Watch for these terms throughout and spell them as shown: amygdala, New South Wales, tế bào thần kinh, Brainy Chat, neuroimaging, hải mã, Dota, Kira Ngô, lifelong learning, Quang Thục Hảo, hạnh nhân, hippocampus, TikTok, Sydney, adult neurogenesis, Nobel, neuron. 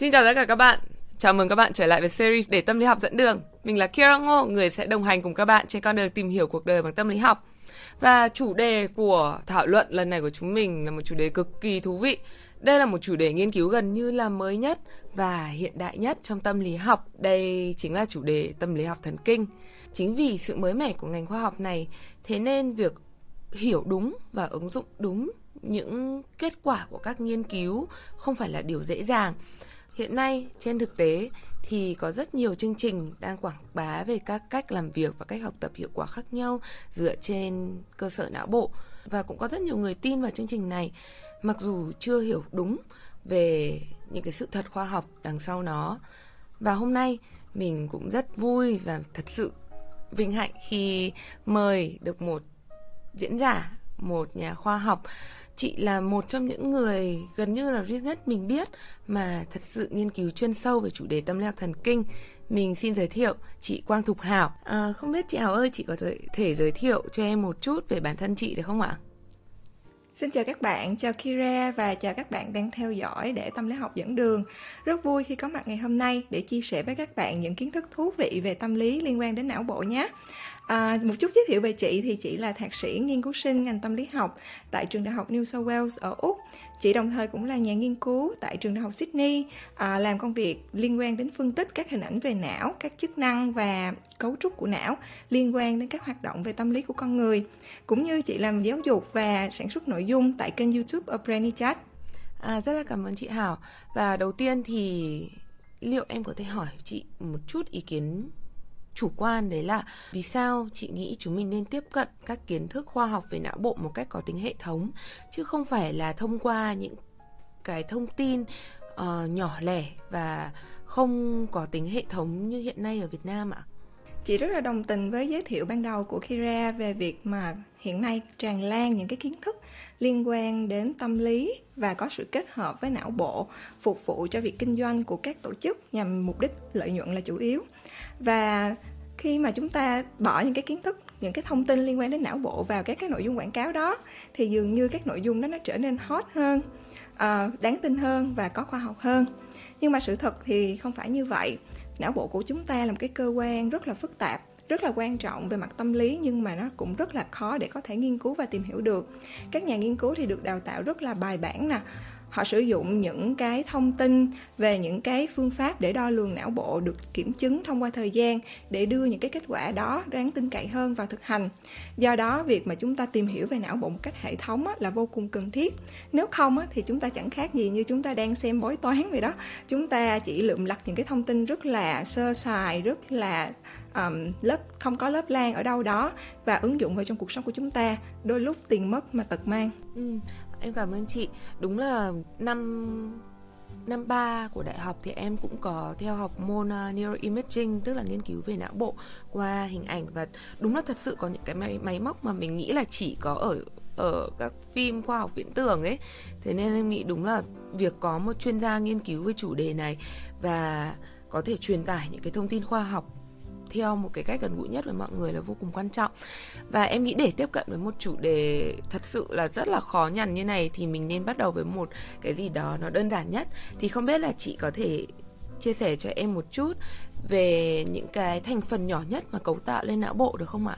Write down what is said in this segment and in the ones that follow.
Xin chào tất cả các bạn. Chào mừng các bạn trở lại với series để tâm lý học dẫn đường. Mình là Kira Ngô, người sẽ đồng hành cùng các bạn trên con đường tìm hiểu cuộc đời bằng tâm lý học. Và chủ đề của thảo luận lần này của chúng mình là một chủ đề cực kỳ thú vị. Đây là một chủ đề nghiên cứu gần như là mới nhất và hiện đại nhất trong tâm lý học. Đây chính là chủ đề tâm lý học thần kinh. Chính vì sự mới mẻ của ngành khoa học này, thế nên việc hiểu đúng và ứng dụng đúng những kết quả của các nghiên cứu không phải là điều dễ dàng. Hiện nay trên thực tế thì có rất nhiều chương trình đang quảng bá về các cách làm việc và cách học tập hiệu quả khác nhau dựa trên cơ sở não bộ. Và cũng có rất nhiều người tin vào chương trình này mặc dù chưa hiểu đúng về những cái sự thật khoa học đằng sau nó. Và hôm nay mình cũng rất vui và thật sự vinh hạnh khi mời được một diễn giả, một nhà khoa học. Chị là một trong những người gần như là duy nhất mình biết mà thật sự nghiên cứu chuyên sâu về chủ đề tâm lý học thần kinh. Mình xin giới thiệu chị Quang Thục Hảo. Không biết chị Hảo ơi, chị có thể giới thiệu cho em một chút về bản thân chị được không ạ? Xin chào các bạn, chào Kira và chào các bạn đang theo dõi để tâm lý học dẫn đường. Rất vui khi có mặt ngày hôm nay để chia sẻ với các bạn những kiến thức thú vị về tâm lý liên quan đến não bộ nhé. Một chút giới thiệu về chị thì chị là thạc sĩ nghiên cứu sinh ngành tâm lý học tại trường đại học New South Wales ở Úc. Chị đồng thời cũng là nhà nghiên cứu tại trường đại học Sydney, làm công việc liên quan đến phân tích các hình ảnh về não, các chức năng và cấu trúc của não liên quan đến các hoạt động về tâm lý của con người. Cũng như chị làm giáo dục và sản xuất nội dung tại kênh YouTube Brainy Chat. Rất là cảm ơn chị Hảo. Và đầu tiên thì liệu em có thể hỏi chị một chút ý kiến chủ quan, đấy là vì sao chị nghĩ chúng mình nên tiếp cận các kiến thức khoa học về não bộ một cách có tính hệ thống chứ không phải là thông qua những cái thông tin nhỏ lẻ và không có tính hệ thống như hiện nay ở Việt Nam ạ? Chị rất là đồng tình với giới thiệu ban đầu của Kira về việc mà hiện nay tràn lan những cái kiến thức liên quan đến tâm lý và có sự kết hợp với não bộ phục vụ cho việc kinh doanh của các tổ chức nhằm mục đích lợi nhuận là chủ yếu. Và khi mà chúng ta bỏ những cái kiến thức, những cái thông tin liên quan đến não bộ vào các cái nội dung quảng cáo đó thì dường như các nội dung đó nó trở nên hot hơn, đáng tin hơn và có khoa học hơn. Nhưng mà sự thật thì không phải như vậy. Não bộ của chúng ta là một cái cơ quan rất là phức tạp, rất là quan trọng về mặt tâm lý nhưng mà nó cũng rất là khó để có thể nghiên cứu và tìm hiểu được. Các nhà nghiên cứu thì được đào tạo rất là bài bản nè. Họ sử dụng những cái thông tin về những cái phương pháp để đo lường não bộ được kiểm chứng thông qua thời gian để đưa những cái kết quả đó đáng tin cậy hơn vào thực hành. Do đó, việc mà chúng ta tìm hiểu về não bộ một cách hệ thống là vô cùng cần thiết. Nếu không thì chúng ta chẳng khác gì như chúng ta đang xem bói toán vậy đó. Chúng ta chỉ lượm lặt những cái thông tin rất là sơ sài, rất là không có lớp lan ở đâu đó và ứng dụng vào trong cuộc sống của chúng ta. Đôi lúc tiền mất mà tật mang. Em cảm ơn chị. Đúng là năm 3 của đại học thì em cũng có theo học môn neuroimaging, tức là nghiên cứu về não bộ qua hình ảnh. Và đúng là thật sự có những cái máy móc mà mình nghĩ là chỉ có ở các phim khoa học viễn tưởng ấy. Thế nên em nghĩ đúng là việc có một chuyên gia nghiên cứu về chủ đề này và có thể truyền tải những cái thông tin khoa học theo một cái cách gần gũi nhất với mọi người là vô cùng quan trọng. Và em nghĩ để tiếp cận với một chủ đề thật sự là rất là khó nhằn như này thì mình nên bắt đầu với một cái gì đó nó đơn giản nhất. Thì không biết là chị có thể chia sẻ cho em một chút về những cái thành phần nhỏ nhất mà cấu tạo lên não bộ được không ạ?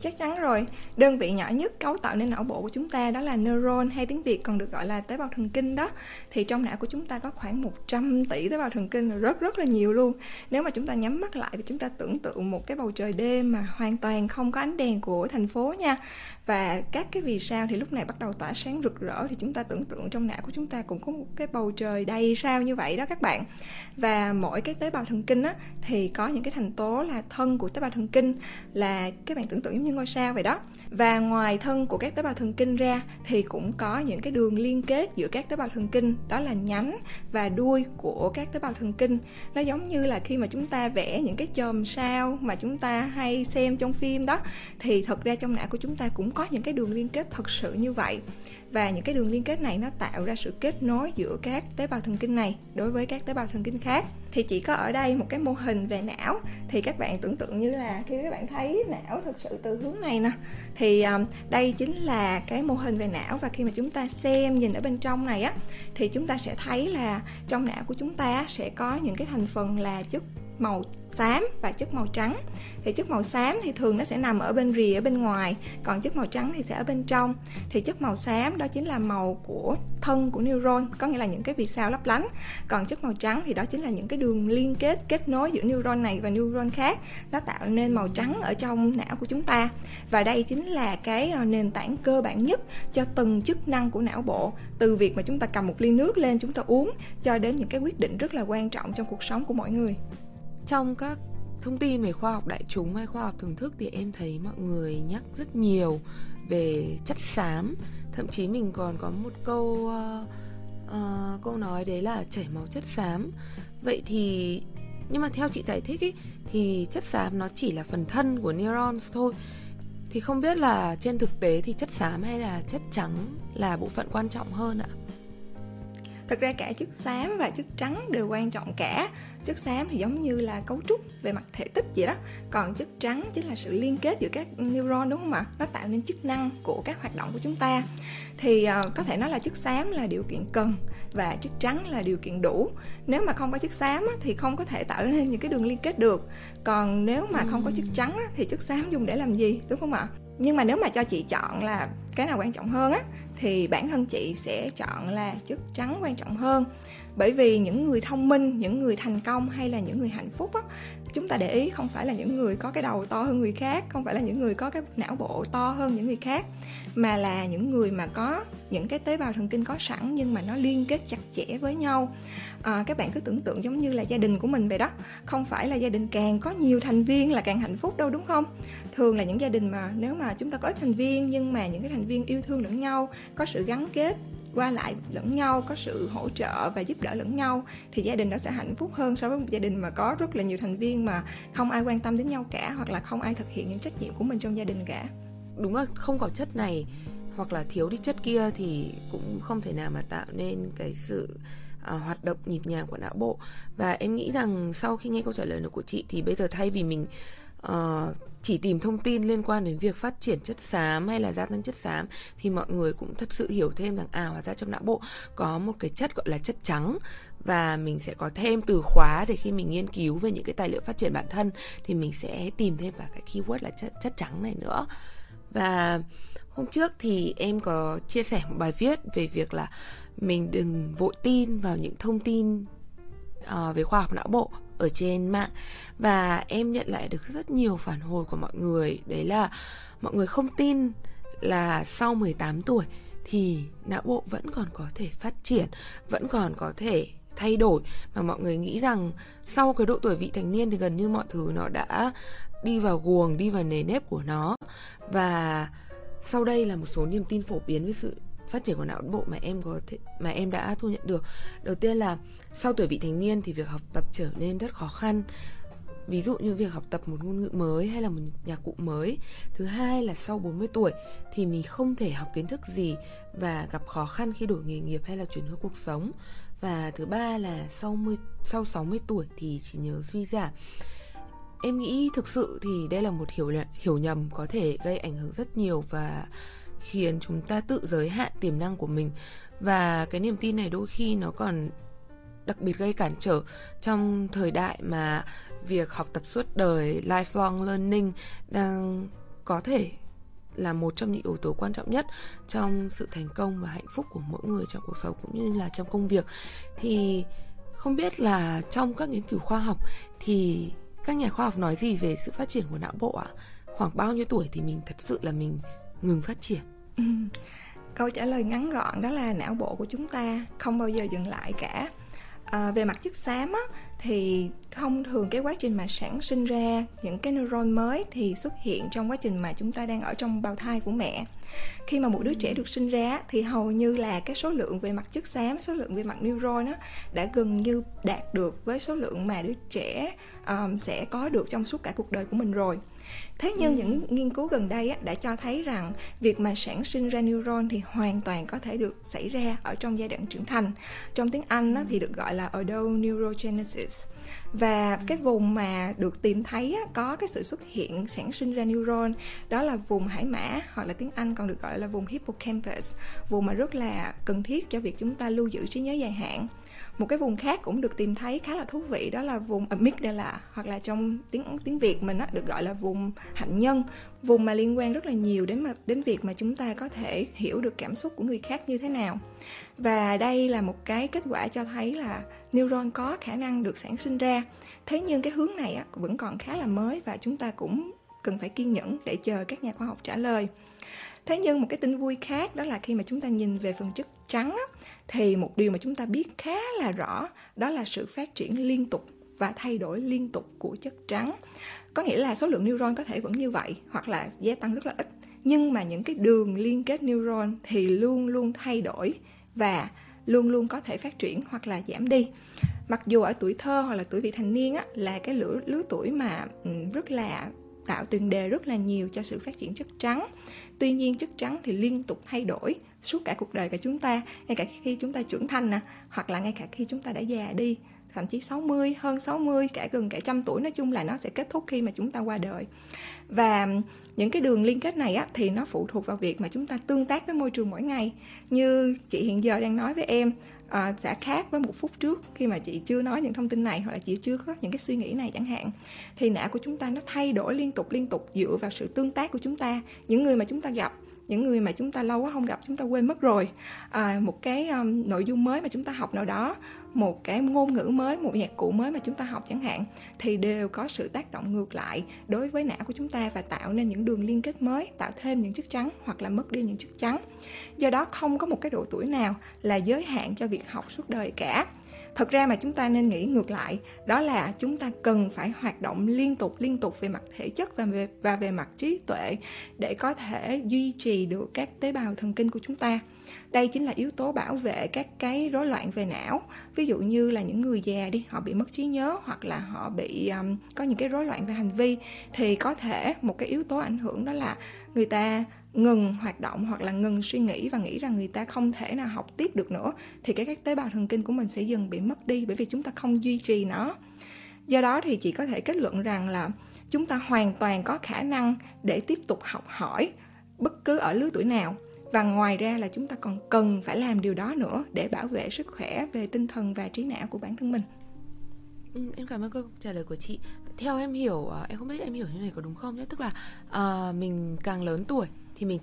Chắc chắn rồi. Đơn vị nhỏ nhất cấu tạo nên não bộ của chúng ta đó là neuron, hay tiếng Việt còn được gọi là tế bào thần kinh đó. Thì trong não của chúng ta có khoảng 100 tỷ tế bào thần kinh, rất là nhiều luôn. Nếu mà chúng ta nhắm mắt lại và chúng ta tưởng tượng một cái bầu trời đêm mà hoàn toàn không có ánh đèn của thành phố nha. Và các cái vì sao thì lúc này bắt đầu tỏa sáng rực rỡ, thì chúng ta tưởng tượng trong não của chúng ta cũng có một cái bầu trời đầy sao như vậy đó các bạn. Và mỗi cái tế bào thần kinh á thì có những cái thành tố là thân của tế bào thần kinh, là các bạn tưởng tượng giống như ngôi sao vậy đó. Và ngoài thân của các tế bào thần kinh ra thì cũng có những cái đường liên kết giữa các tế bào thần kinh, đó là nhánh và đuôi của các tế bào thần kinh. Nó giống như là khi mà chúng ta vẽ những cái chòm sao mà chúng ta hay xem trong phim đó, thì thật ra trong não của chúng ta cũng có những cái đường liên kết thật sự như vậy. Và những cái đường liên kết này nó tạo ra sự kết nối giữa các tế bào thần kinh này đối với các tế bào thần kinh khác. thì chỉ có ở đây một cái mô hình về não. Thì các bạn tưởng tượng như là khi các bạn thấy não thực sự từ hướng này nè, thì đây chính là cái mô hình về não. Và khi mà chúng ta xem nhìn ở bên trong này á, thì chúng ta sẽ thấy là trong não của chúng ta sẽ có những cái thành phần là chất màu xám và chất màu trắng. Thì chất màu xám thì thường nó sẽ nằm ở bên rìa, ở bên ngoài, còn chất màu trắng thì sẽ ở bên trong. Thì chất màu xám đó chính là màu của thân của neuron, có nghĩa là những cái vì sao lấp lánh. Còn chất màu trắng thì đó chính là những cái đường liên kết, kết nối giữa neuron này và neuron khác. Nó tạo nên màu trắng ở trong não của chúng ta. Và đây chính là cái nền tảng cơ bản nhất cho từng chức năng của não bộ. Từ việc mà chúng ta cầm một ly nước lên chúng ta uống, cho đến những cái quyết định rất là quan trọng trong cuộc sống của mọi người. Trong các thông tin về khoa học đại chúng hay khoa học thưởng thức thì em thấy mọi người nhắc rất nhiều về chất xám. Thậm chí mình còn có một câu nói đấy là chảy máu chất xám. Vậy thì, nhưng mà theo chị giải thích ý, thì chất xám nó chỉ là phần thân của neurons thôi. Thì không biết là trên thực tế thì chất xám hay là chất trắng là bộ phận quan trọng hơn ạ? Thật ra cả chất xám và chất trắng đều quan trọng cả. Chất xám thì giống như là cấu trúc về mặt thể tích vậy đó. Còn chất trắng chính là sự liên kết giữa các neuron, đúng không ạ? Nó tạo nên chức năng của các hoạt động của chúng ta. Thì có thể nói là chất xám là điều kiện cần và chất trắng là điều kiện đủ. Nếu mà không có chất xám thì không có thể tạo nên những cái đường liên kết được. Còn nếu mà không có chất trắng thì chất xám dùng để làm gì, đúng không ạ? Nhưng mà nếu mà cho chị chọn là cái nào quan trọng hơn á, thì bản thân chị sẽ chọn là chất trắng quan trọng hơn. Bởi vì những người thông minh, những người thành công hay là những người hạnh phúc á, chúng ta để ý không phải là những người có cái đầu to hơn người khác, không phải là những người có cái não bộ to hơn những người khác, mà là những người mà có những cái tế bào thần kinh có sẵn nhưng mà nó liên kết chặt chẽ với nhau. Các bạn cứ tưởng tượng giống như là gia đình của mình vậy đó. Không phải là gia đình càng có nhiều thành viên là càng hạnh phúc đâu, đúng không? Thường là những gia đình mà nếu mà chúng ta có ít thành viên nhưng mà những cái thành viên yêu thương lẫn nhau, có sự gắn kết qua lại lẫn nhau, có sự hỗ trợ và giúp đỡ lẫn nhau, thì gia đình đó sẽ hạnh phúc hơn so với một gia đình mà có rất là nhiều thành viên mà không ai quan tâm đến nhau cả, hoặc là không ai thực hiện những trách nhiệm của mình trong gia đình cả. Đúng là không có chất này hoặc là thiếu đi chất kia thì cũng không thể nào mà tạo nên cái sự hoạt động nhịp nhàng của não bộ. Và em nghĩ rằng sau khi nghe câu trả lời của chị thì bây giờ thay vì mình chỉ tìm thông tin liên quan đến việc phát triển chất xám hay là gia tăng chất xám, thì mọi người cũng thật sự hiểu thêm rằng hóa ra trong não bộ có một cái chất gọi là chất trắng. Và mình sẽ có thêm từ khóa để khi mình nghiên cứu về những cái tài liệu phát triển bản thân thì mình sẽ tìm thêm cả cái keyword là chất trắng này nữa. Và hôm trước thì em có chia sẻ một bài viết về việc là mình đừng vội tin vào những thông tin về khoa học não bộ ở trên mạng. Và em nhận lại được rất nhiều phản hồi của mọi người. Đấy là mọi người không tin là sau 18 tuổi thì não bộ vẫn còn có thể phát triển, vẫn còn có thể thay đổi. Mà mọi người nghĩ rằng sau cái độ tuổi vị thành niên thì gần như mọi thứ nó đã đi vào guồng, đi vào nề nếp của nó. Và sau đây là một số niềm tin phổ biến với sự phát triển của não bộ mà em đã thu nhận được. Đầu tiên là sau tuổi vị thành niên thì việc học tập trở nên rất khó khăn. Ví dụ như việc học tập một ngôn ngữ mới hay là một nhạc cụ mới. Thứ hai là sau 40 tuổi thì mình không thể học kiến thức gì và gặp khó khăn khi đổi nghề nghiệp hay là chuyển hướng cuộc sống. Và thứ ba là sau 60 tuổi thì trí nhớ suy giảm. Em nghĩ thực sự thì đây là một hiểu nhầm có thể gây ảnh hưởng rất nhiều và khiến chúng ta tự giới hạn tiềm năng của mình. Và cái niềm tin này đôi khi nó còn đặc biệt gây cản trở trong thời đại mà việc học tập suốt đời, lifelong learning, đang có thể là một trong những yếu tố quan trọng nhất trong sự thành công và hạnh phúc của mỗi người trong cuộc sống cũng như là trong công việc. Thì không biết là trong các nghiên cứu khoa học thì các nhà khoa học nói gì về sự phát triển của não bộ ạ? Khoảng bao nhiêu tuổi thì mình thật sự là mình ngừng phát triển? Câu trả lời ngắn gọn đó là não bộ của chúng ta không bao giờ dừng lại cả. Về mặt chất xám á, thì thông thường cái quá trình mà sản sinh ra những cái neuron mới thì xuất hiện trong quá trình mà chúng ta đang ở trong bào thai của mẹ. Khi mà một đứa trẻ được sinh ra thì hầu như là cái số lượng về mặt chất xám, số lượng về mặt neuron đó đã gần như đạt được với số lượng mà đứa trẻ sẽ có được trong suốt cả cuộc đời của mình rồi. Thế nhưng những nghiên cứu gần đây đã cho thấy rằng việc mà sản sinh ra neuron thì hoàn toàn có thể được xảy ra ở trong giai đoạn trưởng thành. Trong tiếng Anh thì được gọi là adult neurogenesis. Và cái vùng mà được tìm thấy có cái sự xuất hiện sản sinh ra neuron đó là vùng hải mã, hoặc là tiếng Anh còn được gọi là vùng hippocampus, vùng mà rất là cần thiết cho việc chúng ta lưu giữ trí nhớ dài hạn. Một cái vùng khác cũng được tìm thấy khá là thú vị, đó là vùng amygdala, hoặc là trong tiếng Việt mình được gọi là vùng hạnh nhân, vùng mà liên quan rất là nhiều đến việc mà chúng ta có thể hiểu được cảm xúc của người khác như thế nào. Và đây là một cái kết quả cho thấy là neuron có khả năng được sản sinh ra. Thế nhưng cái hướng này vẫn còn khá là mới và chúng ta cũng cần phải kiên nhẫn để chờ các nhà khoa học trả lời. Thế nhưng một cái tin vui khác đó là khi mà chúng ta nhìn về phần chất trắng thì một điều mà chúng ta biết khá là rõ đó là sự phát triển liên tục và thay đổi liên tục của chất trắng. Có nghĩa là số lượng neuron có thể vẫn như vậy hoặc là gia tăng rất là ít, nhưng mà những cái đường liên kết neuron thì luôn luôn thay đổi và luôn luôn có thể phát triển hoặc là giảm đi. Mặc dù ở tuổi thơ hoặc là tuổi vị thành niên là cái lứa tuổi mà rất là tạo tiền đề rất là nhiều cho sự phát triển chất trắng. Tuy nhiên chất trắng thì liên tục thay đổi suốt cả cuộc đời của chúng ta, ngay cả khi chúng ta trưởng thành hoặc là ngay cả khi chúng ta đã già đi, thậm chí 60, hơn 60, gần cả 100 tuổi, nói chung là nó sẽ kết thúc khi mà chúng ta qua đời. Và những cái đường liên kết này thì nó phụ thuộc vào việc mà chúng ta tương tác với môi trường mỗi ngày. Như chị hiện giờ đang nói với em sẽ khác với một phút trước khi mà chị chưa nói những thông tin này hoặc là chị chưa có những cái suy nghĩ này chẳng hạn. Thì não của chúng ta nó thay đổi liên tục dựa vào sự tương tác của chúng ta, những người mà chúng ta gặp, những người mà chúng ta lâu quá không gặp chúng ta quên mất rồi, một cái nội dung mới mà chúng ta học nào đó, một cái ngôn ngữ mới, một nhạc cụ mới mà chúng ta học chẳng hạn, thì đều có sự tác động ngược lại đối với não của chúng ta và tạo nên những đường liên kết mới, tạo thêm những chất trắng hoặc là mất đi những chất trắng. Do đó không có một cái độ tuổi nào là giới hạn cho việc học suốt đời cả. Thật ra mà chúng ta nên nghĩ ngược lại, đó là chúng ta cần phải hoạt động liên tục về mặt thể chất và về mặt trí tuệ để có thể duy trì được các tế bào thần kinh của chúng ta. Đây chính là yếu tố bảo vệ các cái rối loạn về não. Ví dụ như là những người già đi, họ bị mất trí nhớ hoặc là họ bị có những cái rối loạn về hành vi, thì có thể một cái yếu tố ảnh hưởng đó là người ta ngừng hoạt động hoặc là ngừng suy nghĩ và nghĩ rằng người ta không thể nào học tiếp được nữa, thì các tế bào thần kinh của mình sẽ dần bị mất đi bởi vì chúng ta không duy trì nó. Do đó thì chị có thể kết luận rằng là chúng ta hoàn toàn có khả năng để tiếp tục học hỏi bất cứ ở lứa tuổi nào. Và ngoài ra là chúng ta còn cần phải làm điều đó nữa để bảo vệ sức khỏe về tinh thần và trí não của bản thân mình. Em cảm ơn câu trả lời của chị. Theo em hiểu, em không biết em hiểu như này có đúng không nhé. Tức là mình càng lớn tuổi thì mình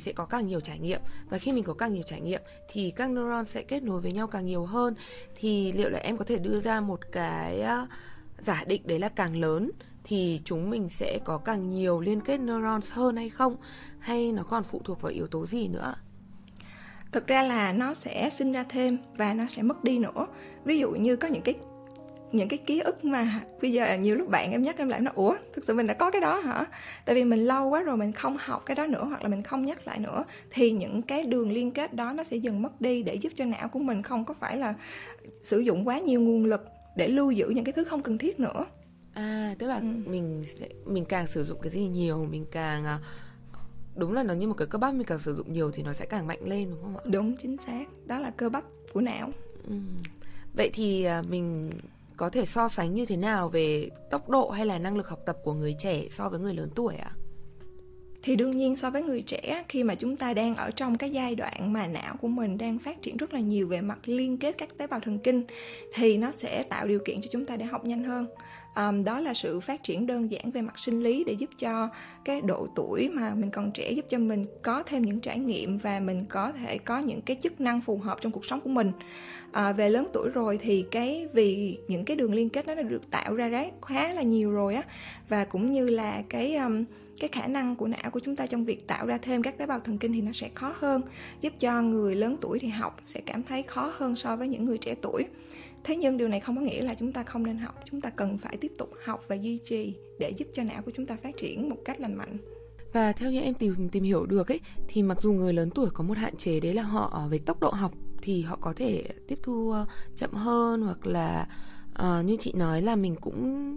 sẽ có càng nhiều trải nghiệm, và khi mình có càng nhiều trải nghiệm thì các neuron sẽ kết nối với nhau càng nhiều hơn. Thì liệu là em có thể đưa ra một cái giả định đấy là càng lớn thì chúng mình sẽ có càng nhiều liên kết neurons hơn hay không? Hay nó còn phụ thuộc vào yếu tố gì nữa? Thực ra là nó sẽ sinh ra thêm và nó sẽ mất đi nữa. Ví dụ như có những cái ký ức mà bây giờ nhiều lúc bạn em nhắc em lại nó ủa thực sự mình đã có cái đó hả, tại vì mình lâu quá rồi mình không học cái đó nữa hoặc là mình không nhắc lại nữa, thì những cái đường liên kết đó nó sẽ dần mất đi để giúp cho não của mình không có phải là sử dụng quá nhiều nguồn lực để lưu giữ những cái thứ không cần thiết nữa. Tức là mình càng sử dụng cái gì nhiều, mình càng, đúng là nó như một cái cơ bắp, mình càng sử dụng nhiều thì nó sẽ càng mạnh lên, đúng không ạ? Đúng, chính xác, đó là cơ bắp của não. Vậy thì mình có thể so sánh như thế nào về tốc độ hay là năng lực học tập của người trẻ so với người lớn tuổi ạ? Thì đương nhiên so với người trẻ, khi mà chúng ta đang ở trong cái giai đoạn mà não của mình đang phát triển rất là nhiều về mặt liên kết các tế bào thần kinh, thì nó sẽ tạo điều kiện cho chúng ta để học nhanh hơn. Đó là sự phát triển đơn giản về mặt sinh lý để giúp cho cái độ tuổi mà mình còn trẻ, giúp cho mình có thêm những trải nghiệm và mình có thể có những cái chức năng phù hợp trong cuộc sống của mình. Về lớn tuổi rồi thì vì những cái đường liên kết đó nó được tạo ra khá là nhiều rồi và cũng như là cái khả năng của não của chúng ta trong việc tạo ra thêm các tế bào thần kinh thì nó sẽ khó hơn, giúp cho người lớn tuổi thì học sẽ cảm thấy khó hơn so với những người trẻ tuổi. Thế nhưng điều này không có nghĩa là chúng ta không nên học, chúng ta cần phải tiếp tục học và duy trì để giúp cho não của chúng ta phát triển một cách lành mạnh. Và theo như em tìm hiểu được thì mặc dù người lớn tuổi có một hạn chế đấy là họ về tốc độ học thì họ có thể tiếp thu chậm hơn, hoặc là như chị nói là mình cũng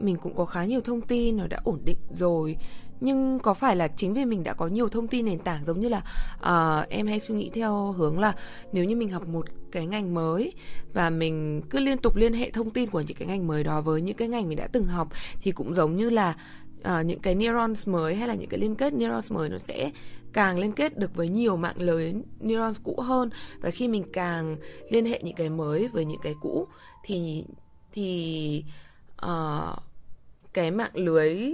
mình cũng có khá nhiều thông tin, nó đã ổn định rồi. Nhưng có phải là chính vì mình đã có nhiều thông tin nền tảng, giống như là em hay suy nghĩ theo hướng là nếu như mình học một cái ngành mới và mình cứ liên tục liên hệ thông tin của những cái ngành mới đó với những cái ngành mình đã từng học, thì cũng giống như là những cái neurons mới hay là những cái liên kết neurons mới nó sẽ càng liên kết được với nhiều mạng lưới neurons cũ hơn. Và khi mình càng liên hệ những cái mới với những cái cũ thì cái mạng lưới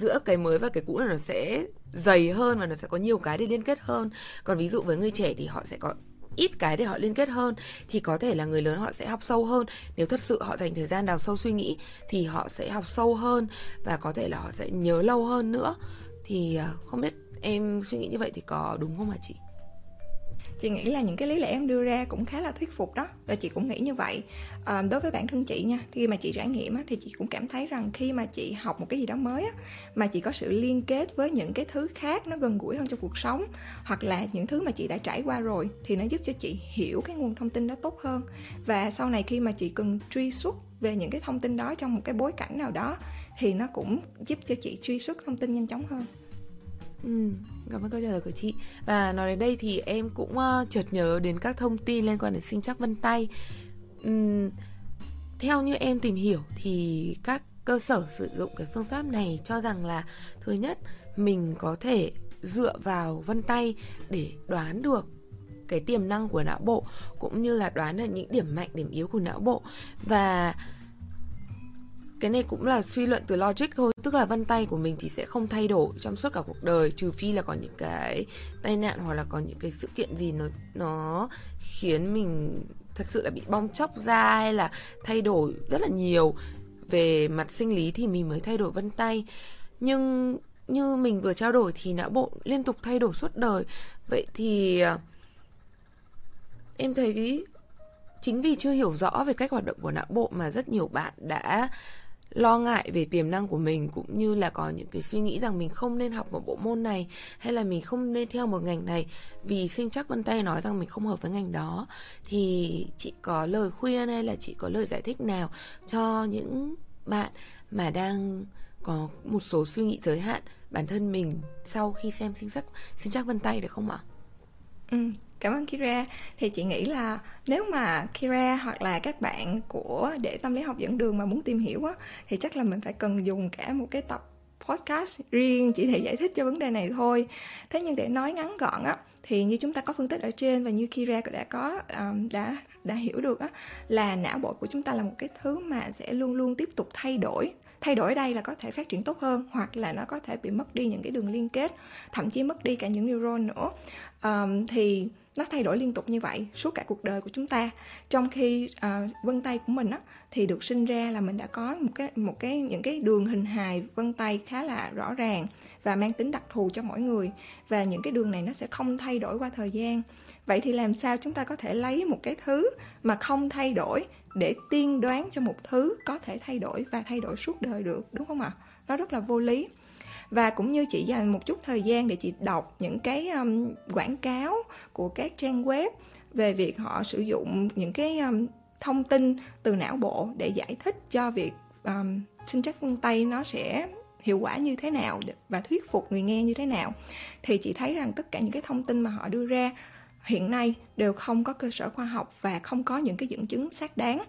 giữa cái mới và cái cũ là nó sẽ dày hơn và nó sẽ có nhiều cái để liên kết hơn. Còn ví dụ với người trẻ thì họ sẽ có ít cái để họ liên kết hơn, thì có thể là người lớn họ sẽ học sâu hơn. Nếu thật sự họ dành thời gian đào sâu suy nghĩ thì họ sẽ học sâu hơn và có thể là họ sẽ nhớ lâu hơn nữa. Thì không biết em suy nghĩ như vậy thì có đúng không hả chị? Chị nghĩ là những cái lý lẽ em đưa ra cũng khá là thuyết phục đó, và chị cũng nghĩ như vậy. Đối với bản thân chị nha, khi mà chị trải nghiệm á, thì chị cũng cảm thấy rằng khi mà chị học một cái gì đó mới á, mà chị có sự liên kết với những cái thứ khác nó gần gũi hơn trong cuộc sống, hoặc là những thứ mà chị đã trải qua rồi, thì nó giúp cho chị hiểu cái nguồn thông tin đó tốt hơn. Và sau này khi mà chị cần truy xuất về những cái thông tin đó trong một cái bối cảnh nào đó, thì nó cũng giúp cho chị truy xuất thông tin nhanh chóng hơn. Cảm ơn câu trả lời của chị. Và nói đến đây thì em cũng chợt nhớ đến các thông tin liên quan đến sinh trắc vân tay. Theo như em tìm hiểu thì các cơ sở sử dụng cái phương pháp này cho rằng là, thứ nhất, mình có thể dựa vào vân tay để đoán được cái tiềm năng của não bộ, cũng như là đoán được những điểm mạnh, điểm yếu của não bộ. Và cái này cũng là suy luận từ logic thôi, tức là vân tay của mình thì sẽ không thay đổi trong suốt cả cuộc đời, trừ phi là có những cái tai nạn hoặc là có những cái sự kiện gì nó khiến mình thật sự là bị bong tróc ra hay là thay đổi rất là nhiều về mặt sinh lý thì mình mới thay đổi vân tay. Nhưng như mình vừa trao đổi thì não bộ liên tục thay đổi suốt đời. Vậy thì em thấy chính vì chưa hiểu rõ về cách hoạt động của não bộ mà rất nhiều bạn đã lo ngại về tiềm năng của mình, cũng như là có những cái suy nghĩ rằng mình không nên học một bộ môn này hay là mình không nên theo một ngành này vì sinh trắc vân tay nói rằng mình không hợp với ngành đó. Thì chị có lời khuyên hay là chị có lời giải thích nào cho những bạn mà đang có một số suy nghĩ giới hạn bản thân mình sau khi xem sinh trắc vân tay được không ạ? Cảm ơn Kira. Thì chị nghĩ là nếu mà Kira hoặc là các bạn của Để Tâm Lý Học Dẫn Đường mà muốn tìm hiểu á, thì chắc là mình phải cần dùng cả một cái tập podcast riêng chỉ để giải thích cho vấn đề này thôi. Thế nhưng để nói ngắn gọn á, thì như chúng ta có phân tích ở trên và như Kira cũng đã hiểu được á, là não bộ của chúng ta là một cái thứ mà sẽ luôn luôn tiếp tục thay đổi. Thay đổi ở đây là có thể phát triển tốt hơn, hoặc là nó có thể bị mất đi những cái đường liên kết, thậm chí mất đi cả những neuron nữa. Thì nó thay đổi liên tục như vậy suốt cả cuộc đời của chúng ta. Trong khi vân tay của mình á, thì được sinh ra là mình đã có những cái đường hình hài vân tay khá là rõ ràng và mang tính đặc thù cho mỗi người, và những cái đường này nó sẽ không thay đổi qua thời gian. Vậy thì làm sao chúng ta có thể lấy một cái thứ mà không thay đổi để tiên đoán cho một thứ có thể thay đổi và thay đổi suốt đời được, đúng không ạ? Nó rất là vô lý. Và cũng như chị dành một chút thời gian để chị đọc những cái quảng cáo của các trang web về việc họ sử dụng những cái thông tin từ não bộ để giải thích cho việc sinh trắc vân tay nó sẽ hiệu quả như thế nào và thuyết phục người nghe như thế nào, thì chị thấy rằng tất cả những cái thông tin mà họ đưa ra hiện nay đều không có cơ sở khoa học và không có những cái dẫn chứng xác đáng.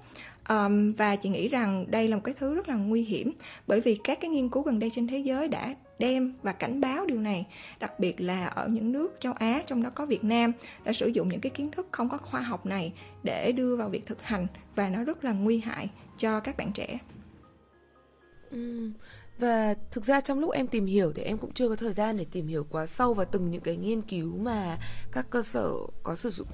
Và chị nghĩ rằng đây là một cái thứ rất là nguy hiểm, bởi vì các cái nghiên cứu gần đây trên thế giới đã đem và cảnh báo điều này, đặc biệt là ở những nước châu Á, trong đó có Việt Nam, đã sử dụng những cái kiến thức không có khoa học này để đưa vào việc thực hành, và nó rất là nguy hại cho các bạn trẻ. Và thực ra trong lúc em tìm hiểu thì em cũng chưa có thời gian để tìm hiểu quá sâu vào từng những cái nghiên cứu mà các cơ sở có sử dụng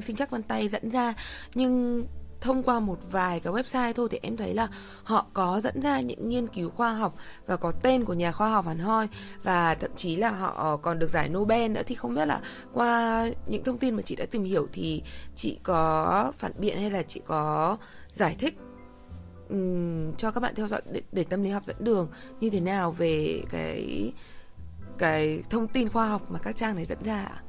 sinh trắc vân tay dẫn ra. Nhưng thông qua một vài cái website thôi thì em thấy là họ có dẫn ra những nghiên cứu khoa học và có tên của nhà khoa học hẳn hoi, và thậm chí là họ còn được giải Nobel nữa. Thì không biết là qua những thông tin mà chị đã tìm hiểu thì chị có phản biện hay là chị có giải thích cho các bạn theo dõi để Tâm Lý Học Dẫn Đường như thế nào về cái thông tin khoa học mà các trang này dẫn ra ạ?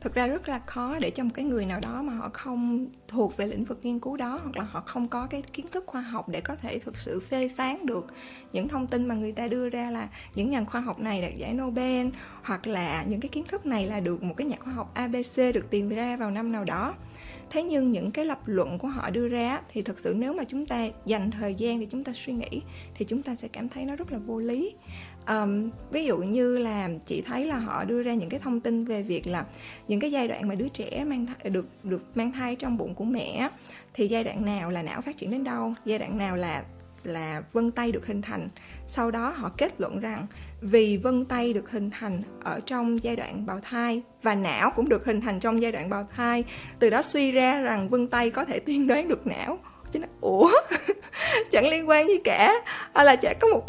Thực ra rất là khó để cho một cái người nào đó mà họ không thuộc về lĩnh vực nghiên cứu đó, hoặc là họ không có cái kiến thức khoa học để có thể thực sự phê phán được những thông tin mà người ta đưa ra là những nhà khoa học này đạt giải Nobel, hoặc là những cái kiến thức này là được một cái nhà khoa học ABC được tìm ra vào năm nào đó. Thế nhưng những cái lập luận của họ đưa ra thì thực sự nếu mà chúng ta dành thời gian để chúng ta suy nghĩ thì chúng ta sẽ cảm thấy nó rất là vô lý. Ví dụ như là chị thấy là họ đưa ra những cái thông tin về việc là những cái giai đoạn mà đứa trẻ mang thai trong bụng của mẹ thì giai đoạn nào là não phát triển đến đâu, giai đoạn nào là vân tay được hình thành. Sau đó họ kết luận rằng vì vân tay được hình thành ở trong giai đoạn bào thai và não cũng được hình thành trong giai đoạn bào thai, từ đó suy ra rằng vân tay có thể tiên đoán được não. Chứ nó ủa chẳng liên quan gì cả, hay là chả có một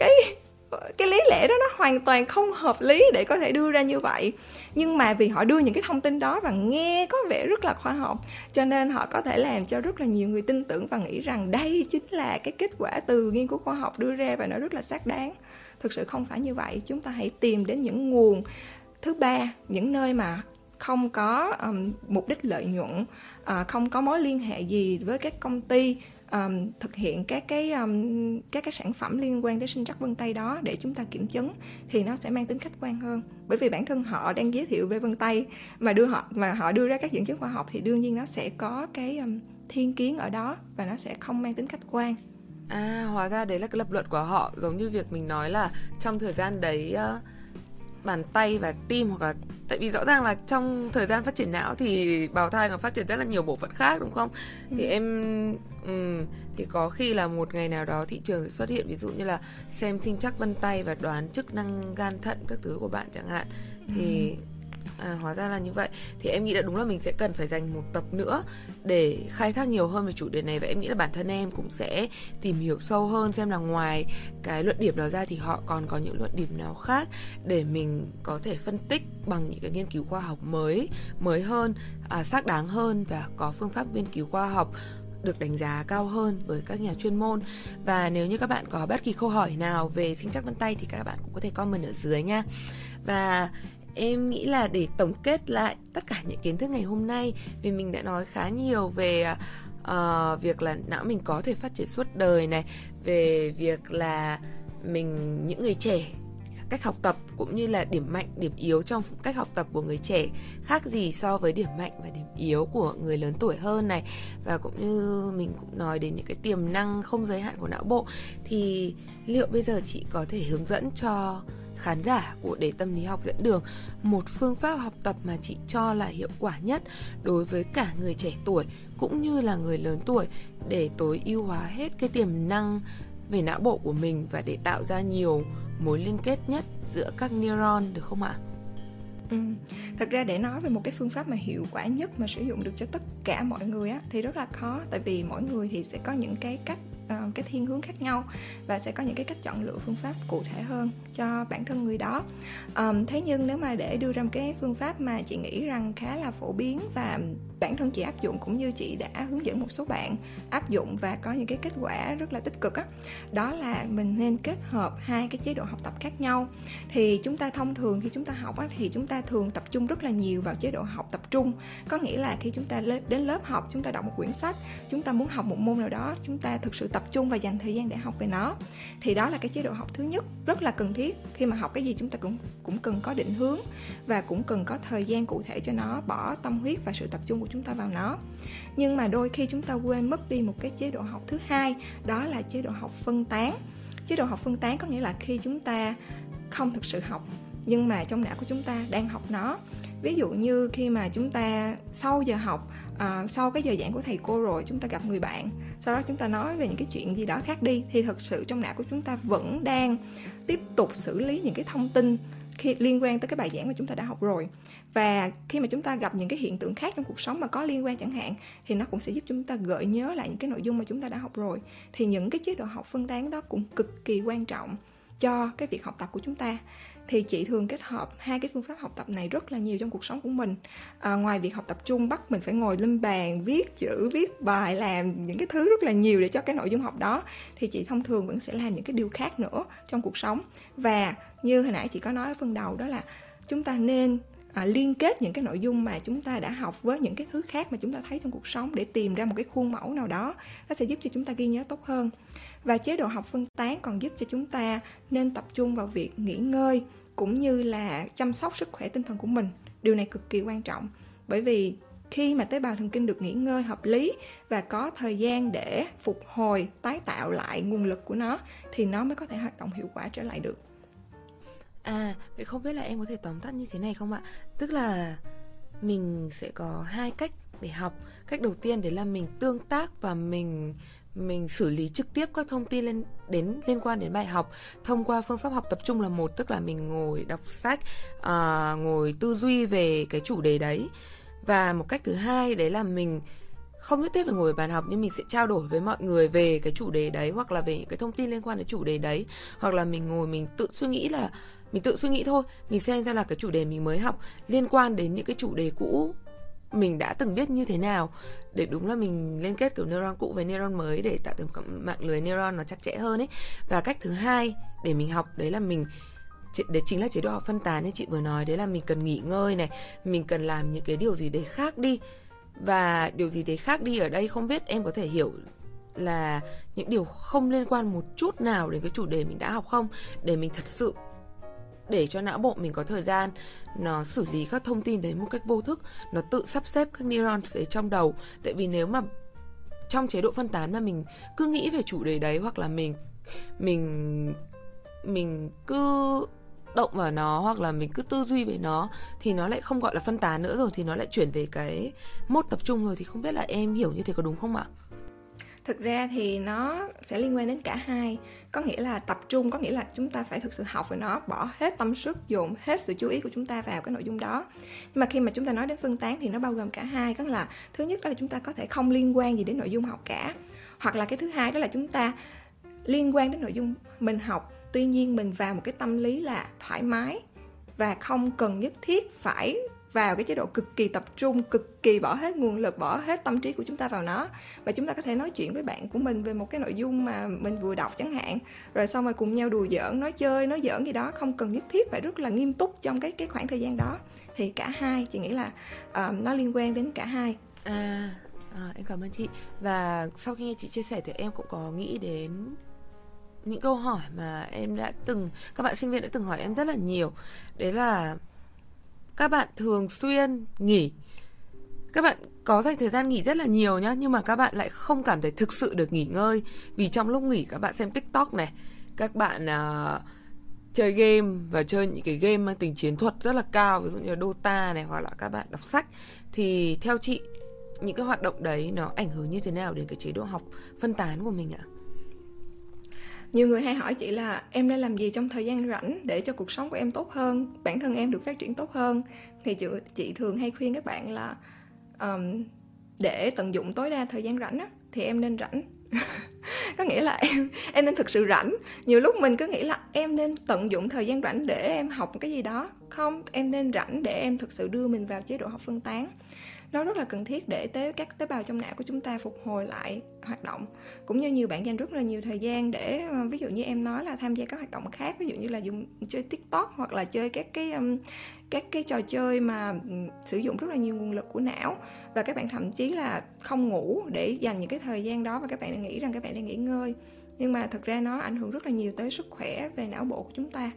cái lý lẽ đó nó hoàn toàn không hợp lý để có thể đưa ra như vậy. Nhưng mà vì họ đưa những cái thông tin đó và nghe có vẻ rất là khoa học, cho nên họ có thể làm cho rất là nhiều người tin tưởng và nghĩ rằng đây chính là cái kết quả từ nghiên cứu khoa học đưa ra và nó rất là xác đáng. Thực sự không phải như vậy. Chúng ta hãy tìm đến những nguồn thứ ba, những nơi mà không có mục đích lợi nhuận, không có mối liên hệ gì với các công ty thực hiện các cái sản phẩm liên quan tới sinh trắc vân tay đó, để chúng ta kiểm chứng thì nó sẽ mang tính khách quan hơn. Bởi vì bản thân họ đang giới thiệu về vân tay mà họ đưa ra các dẫn chứng khoa học thì đương nhiên nó sẽ có cái thiên kiến ở đó và nó sẽ không mang tính khách quan. À, hóa ra đấy là cái lập luận của họ, giống như việc mình nói là trong thời gian đấy bàn tay và tim, hoặc là tại vì rõ ràng là trong thời gian phát triển não thì bào thai còn phát triển rất là nhiều bộ phận khác, đúng không? Thì thì có khi là một ngày nào đó thị trường sẽ xuất hiện ví dụ như là xem sinh trắc vân tay và đoán chức năng gan thận các thứ của bạn chẳng hạn. Thì hóa ra là như vậy. Thì em nghĩ là đúng là mình sẽ cần phải dành một tập nữa để khai thác nhiều hơn về chủ đề này, và em nghĩ là bản thân em cũng sẽ tìm hiểu sâu hơn xem là ngoài cái luận điểm đó ra thì họ còn có những luận điểm nào khác để mình có thể phân tích bằng những cái nghiên cứu khoa học mới hơn, xác đáng hơn và có phương pháp nghiên cứu khoa học được đánh giá cao hơn với các nhà chuyên môn. Và nếu như các bạn có bất kỳ câu hỏi nào về sinh trắc vân tay thì các bạn cũng có thể comment ở dưới nha. Và em nghĩ là để tổng kết lại tất cả những kiến thức ngày hôm nay, vì mình đã nói khá nhiều về việc là não mình có thể phát triển suốt đời này, về việc là những người trẻ, cách học tập cũng như là điểm mạnh, điểm yếu trong cách học tập của người trẻ khác gì so với điểm mạnh và điểm yếu của người lớn tuổi hơn này, và cũng như mình cũng nói đến những cái tiềm năng không giới hạn của não bộ. Thì liệu bây giờ chị có thể hướng dẫn cho khán giả của Để Tâm Lý Học Dẫn Đường một phương pháp học tập mà chị cho là hiệu quả nhất đối với cả người trẻ tuổi cũng như là người lớn tuổi, để tối ưu hóa hết cái tiềm năng về não bộ của mình và để tạo ra nhiều mối liên kết nhất giữa các neuron, được không ạ? Thật ra để nói về một cái phương pháp mà hiệu quả nhất mà sử dụng được cho tất cả mọi người á, thì rất là khó, tại vì mỗi người thì sẽ có những cái cách, cái thiên hướng khác nhau và sẽ có những cái cách chọn lựa phương pháp cụ thể hơn cho bản thân người đó. Thế nhưng nếu mà để đưa ra một cái phương pháp mà chị nghĩ rằng khá là phổ biến và bản thân chị áp dụng cũng như chị đã hướng dẫn một số bạn áp dụng và có những cái kết quả rất là tích cực á, đó là mình nên kết hợp hai cái chế độ học tập khác nhau. Thì chúng ta thông thường khi chúng ta học á, thì chúng ta thường tập trung rất là nhiều vào chế độ học tập trung, có nghĩa là khi chúng ta đến lớp học, chúng ta đọc một quyển sách, chúng ta muốn học một môn nào đó, chúng ta thực sự tập trung và dành thời gian để học về nó. Thì đó là cái chế độ học thứ nhất, rất là cần thiết. Khi mà học cái gì chúng ta cũng cần có định hướng và cũng cần có thời gian cụ thể cho nó, bỏ tâm huyết và sự tập trung của chúng ta vào nó. Nhưng mà đôi khi chúng ta quên mất đi một cái chế độ học thứ hai, đó là chế độ học phân tán. Chế độ học phân tán có nghĩa là khi chúng ta không thực sự học nhưng mà trong não của chúng ta đang học nó. Ví dụ như khi mà chúng ta sau giờ học, sau cái giờ giảng của thầy cô rồi, chúng ta gặp người bạn, sau đó chúng ta nói về những cái chuyện gì đó khác đi, thì thực sự trong não của chúng ta vẫn đang tiếp tục xử lý những cái thông tin liên quan tới cái bài giảng mà chúng ta đã học rồi. Và khi mà chúng ta gặp những cái hiện tượng khác trong cuộc sống mà có liên quan chẳng hạn, thì nó cũng sẽ giúp chúng ta gợi nhớ lại những cái nội dung mà chúng ta đã học rồi. Thì những cái chế độ học phân tán đó cũng cực kỳ quan trọng cho cái việc học tập của chúng ta. Thì chị thường kết hợp hai cái phương pháp học tập này rất là nhiều trong cuộc sống của mình. Ngoài việc học tập trung bắt mình phải ngồi lên bàn, viết chữ, viết bài, làm những cái thứ rất là nhiều để cho cái nội dung học đó, thì chị thông thường vẫn sẽ làm những cái điều khác nữa trong cuộc sống. Và như hồi nãy chị có nói ở phần đầu, đó là chúng ta nên liên kết những cái nội dung mà chúng ta đã học với những cái thứ khác mà chúng ta thấy trong cuộc sống để tìm ra một cái khuôn mẫu nào đó, nó sẽ giúp cho chúng ta ghi nhớ tốt hơn. Và chế độ học phân tán còn giúp cho chúng ta nên tập trung vào việc nghỉ ngơi cũng như là chăm sóc sức khỏe tinh thần của mình. Điều này cực kỳ quan trọng, bởi vì khi mà tế bào thần kinh được nghỉ ngơi hợp lý và có thời gian để phục hồi, tái tạo lại nguồn lực của nó thì nó mới có thể hoạt động hiệu quả trở lại được. À, vậy không biết là em có thể tóm tắt như thế này không ạ? Tức là mình sẽ có hai cách để học. Cách đầu tiên đấy là mình tương tác và mình xử lý trực tiếp các thông tin liên quan đến bài học thông qua phương pháp học tập trung là một, tức là mình ngồi đọc sách, ngồi tư duy về cái chủ đề đấy. Và một cách thứ hai đấy là mình không nhất thiết phải ngồi ở bàn học, nhưng mình sẽ trao đổi với mọi người về cái chủ đề đấy, hoặc là về những cái thông tin liên quan đến chủ đề đấy, hoặc là mình ngồi mình tự suy nghĩ, là mình tự suy nghĩ thôi, mình xem ra là cái chủ đề mình mới học liên quan đến những cái chủ đề cũ mình đã từng biết như thế nào, để đúng là mình liên kết kiểu neuron cũ với neuron mới để tạo thành mạng lưới neuron nó chặt chẽ hơn ấy. Và cách thứ hai để mình học đấy là mình, đấy chính là chế độ học phân tán như chị vừa nói, đấy là mình cần nghỉ ngơi này, mình cần làm những cái điều gì để khác đi. Và điều gì đấy khác đi ở đây không biết em có thể hiểu là những điều không liên quan một chút nào đến cái chủ đề mình đã học không, để mình thật sự để cho não bộ mình có thời gian nó xử lý các thông tin đấy một cách vô thức, nó tự sắp xếp các neuron đấy trong đầu. Tại vì nếu mà trong chế độ phân tán mà mình cứ nghĩ về chủ đề đấy, hoặc là mình cứ động vào nó, hoặc là mình cứ tư duy về nó, thì nó lại không gọi là phân tán nữa rồi, thì nó lại chuyển về cái mốt tập trung rồi. Thì không biết là em hiểu như thế có đúng không ạ? Thực ra thì nó sẽ liên quan đến cả hai. Có nghĩa là tập trung, có nghĩa là chúng ta phải thực sự học về nó, bỏ hết tâm sức, dồn hết sự chú ý của chúng ta vào cái nội dung đó. Nhưng mà khi mà chúng ta nói đến phân tán thì nó bao gồm cả hai. Có nghĩa là thứ nhất đó là chúng ta có thể không liên quan gì đến nội dung học cả, hoặc là cái thứ hai đó là chúng ta liên quan đến nội dung mình học, tuy nhiên mình vào một cái tâm lý là thoải mái và không cần nhất thiết phải vào cái chế độ cực kỳ tập trung, cực kỳ bỏ hết nguồn lực, bỏ hết tâm trí của chúng ta vào nó. Và chúng ta có thể nói chuyện với bạn của mình về một cái nội dung mà mình vừa đọc chẳng hạn, rồi xong rồi cùng nhau đùa giỡn, nói chơi, nói giỡn gì đó, không cần nhất thiết phải rất là nghiêm túc trong cái khoảng thời gian đó. Thì cả hai, chị nghĩ là nó liên quan đến cả hai. Em cảm ơn chị. Và sau khi nghe chị chia sẻ thì em cũng có nghĩ đến những câu hỏi mà các bạn sinh viên đã từng hỏi em rất là nhiều. Đấy là các bạn thường xuyên nghỉ, các bạn có dành thời gian nghỉ rất là nhiều nhá, nhưng mà các bạn lại không cảm thấy thực sự được nghỉ ngơi. Vì trong lúc nghỉ các bạn xem TikTok này, các bạn chơi game, và chơi những cái game mang tính chiến thuật rất là cao, ví dụ như là Dota này, hoặc là các bạn đọc sách. Thì theo chị, những cái hoạt động đấy nó ảnh hưởng như thế nào đến cái chế độ học phân tán của mình ạ? Nhiều người hay hỏi chị là em nên làm gì trong thời gian rảnh để cho cuộc sống của em tốt hơn, bản thân em được phát triển tốt hơn. Thì chị thường hay khuyên các bạn là để tận dụng tối đa thời gian rảnh á, thì em nên rảnh. Có nghĩa là em nên thực sự rảnh. Nhiều lúc mình cứ nghĩ là em nên tận dụng thời gian rảnh để em học cái gì đó. Không, em nên rảnh để em thực sự đưa mình vào chế độ học phân tán. Nó rất là cần thiết để các tế bào trong não của chúng ta phục hồi lại hoạt động. Cũng như nhiều bạn dành rất là nhiều thời gian để, ví dụ như em nói là tham gia các hoạt động khác, ví dụ như là chơi TikTok, hoặc là chơi các cái trò chơi mà sử dụng rất là nhiều nguồn lực của não. Và các bạn thậm chí là không ngủ để dành những cái thời gian đó, và các bạn nghĩ rằng các bạn đang nghỉ ngơi. Nhưng mà thật ra nó ảnh hưởng rất là nhiều tới sức khỏe về não bộ của chúng ta.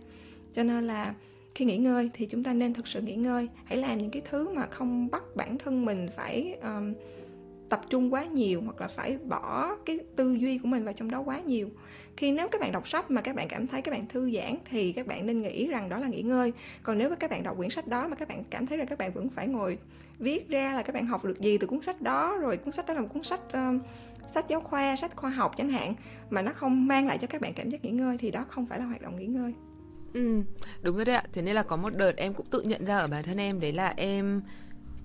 Cho nên là khi nghỉ ngơi thì chúng ta nên thực sự nghỉ ngơi. Hãy làm những cái thứ mà không bắt bản thân mình phải tập trung quá nhiều, hoặc là phải bỏ cái tư duy của mình vào trong đó quá nhiều. Khi nếu các bạn đọc sách mà các bạn cảm thấy các bạn thư giãn thì các bạn nên nghĩ rằng đó là nghỉ ngơi. Còn nếu các bạn đọc quyển sách đó mà các bạn cảm thấy rằng các bạn vẫn phải ngồi viết ra là các bạn học được gì từ cuốn sách đó, rồi cuốn sách đó là một cuốn sách sách giáo khoa, sách khoa học chẳng hạn, mà nó không mang lại cho các bạn cảm giác nghỉ ngơi, thì đó không phải là hoạt động nghỉ ngơi. Ừ, đúng rồi đấy ạ. Thế nên là có một đợt em cũng tự nhận ra ở bản thân em, đấy là em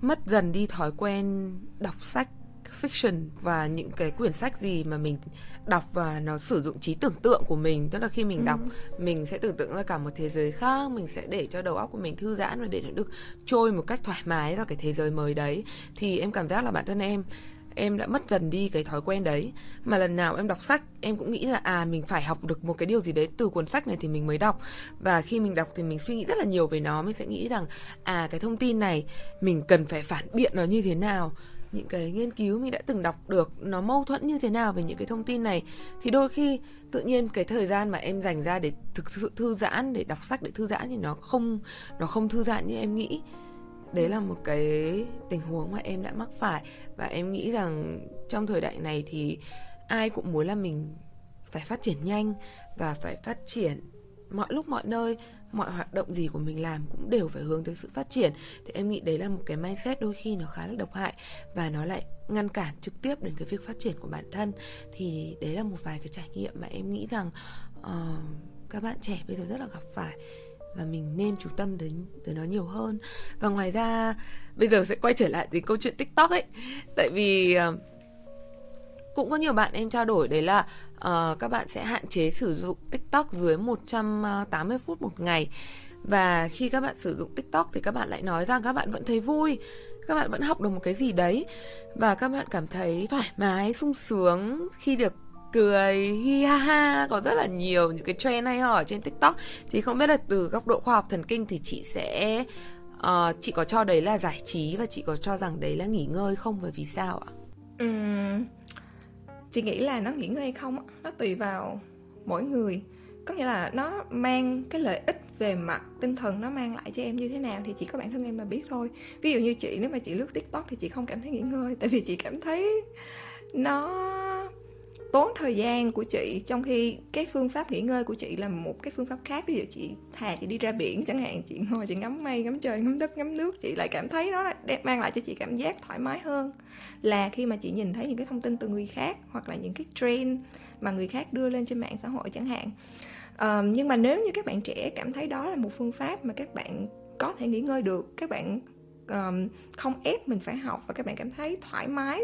mất dần đi thói quen đọc sách fiction và những cái quyển sách gì mà mình đọc và nó sử dụng trí tưởng tượng của mình. Tức là khi mình đọc, mình sẽ tưởng tượng ra cả một thế giới khác, mình sẽ để cho đầu óc của mình thư giãn và để nó được trôi một cách thoải mái vào cái thế giới mới đấy. Thì em cảm giác là bản thân em em đã mất dần đi cái thói quen đấy. Mà lần nào em đọc sách, em cũng nghĩ là mình phải học được một cái điều gì đấy từ cuốn sách này thì mình mới đọc. Và khi mình đọc thì mình suy nghĩ rất là nhiều về nó. Mình sẽ nghĩ rằng cái thông tin này mình cần phải phản biện nó như thế nào, những cái nghiên cứu mình đã từng đọc được nó mâu thuẫn như thế nào về những cái thông tin này. Thì đôi khi tự nhiên cái thời gian mà em dành ra để thực sự thư giãn, để đọc sách, để thư giãn thì nó không thư giãn như em nghĩ. Đấy là một cái tình huống mà em đã mắc phải. Và em nghĩ rằng trong thời đại này thì ai cũng muốn là mình phải phát triển nhanh và phải phát triển mọi lúc mọi nơi. Mọi hoạt động gì của mình làm cũng đều phải hướng tới sự phát triển. Thì em nghĩ đấy là một cái mindset đôi khi nó khá là độc hại, và nó lại ngăn cản trực tiếp đến cái việc phát triển của bản thân. Thì đấy là một vài cái trải nghiệm mà em nghĩ rằng các bạn trẻ bây giờ rất là gặp phải, và mình nên chú tâm tới nó nhiều hơn. Và ngoài ra, bây giờ sẽ quay trở lại đến câu chuyện TikTok ấy. Tại vì cũng có nhiều bạn em trao đổi đấy là các bạn sẽ hạn chế sử dụng TikTok dưới 180 phút một ngày. Và khi các bạn sử dụng TikTok thì các bạn lại nói rằng các bạn vẫn thấy vui, các bạn vẫn học được một cái gì đấy, và các bạn cảm thấy thoải mái, sung sướng khi được cười, hi ha ha. Có rất là nhiều những cái trend hay ho ở trên TikTok. Thì không biết là từ góc độ khoa học thần kinh thì chị sẽ chị có cho đấy là giải trí và chị có cho rằng đấy là nghỉ ngơi không, và vì sao ạ? Chị nghĩ là nó nghỉ ngơi hay không nó tùy vào mỗi người. Có nghĩa là nó mang cái lợi ích về mặt tinh thần nó mang lại cho em như thế nào thì chỉ có bản thân em mà biết thôi. Ví dụ như chị, nếu mà chị lướt TikTok thì chị không cảm thấy nghỉ ngơi, tại vì chị cảm thấy nó tốn thời gian của chị, trong khi cái phương pháp nghỉ ngơi của chị là một cái phương pháp khác. Ví dụ chị thà chị đi ra biển chẳng hạn, chị ngồi chị ngắm mây, ngắm trời, ngắm đất, ngắm nước, chị lại cảm thấy nó mang lại cho chị cảm giác thoải mái hơn là khi mà chị nhìn thấy những cái thông tin từ người khác, hoặc là những cái trend mà người khác đưa lên trên mạng xã hội chẳng hạn. Nhưng mà nếu như các bạn trẻ cảm thấy đó là một phương pháp mà các bạn có thể nghỉ ngơi được, các bạn không ép mình phải học, và các bạn cảm thấy thoải mái,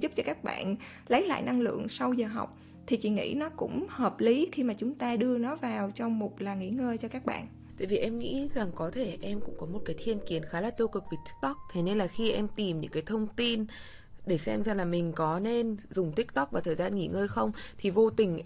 giúp cho các bạn lấy lại năng lượng sau giờ học, thì chị nghĩ nó cũng hợp lý khi mà chúng ta đưa nó vào trong mục là nghỉ ngơi cho các bạn. Tại vì em nghĩ rằng có thể em cũng có một cái thiên kiến khá là tiêu cực về TikTok. Thế nên là khi em tìm những cái thông tin để xem là mình có nên dùng TikTok vào thời gian nghỉ ngơi không, thì vô tình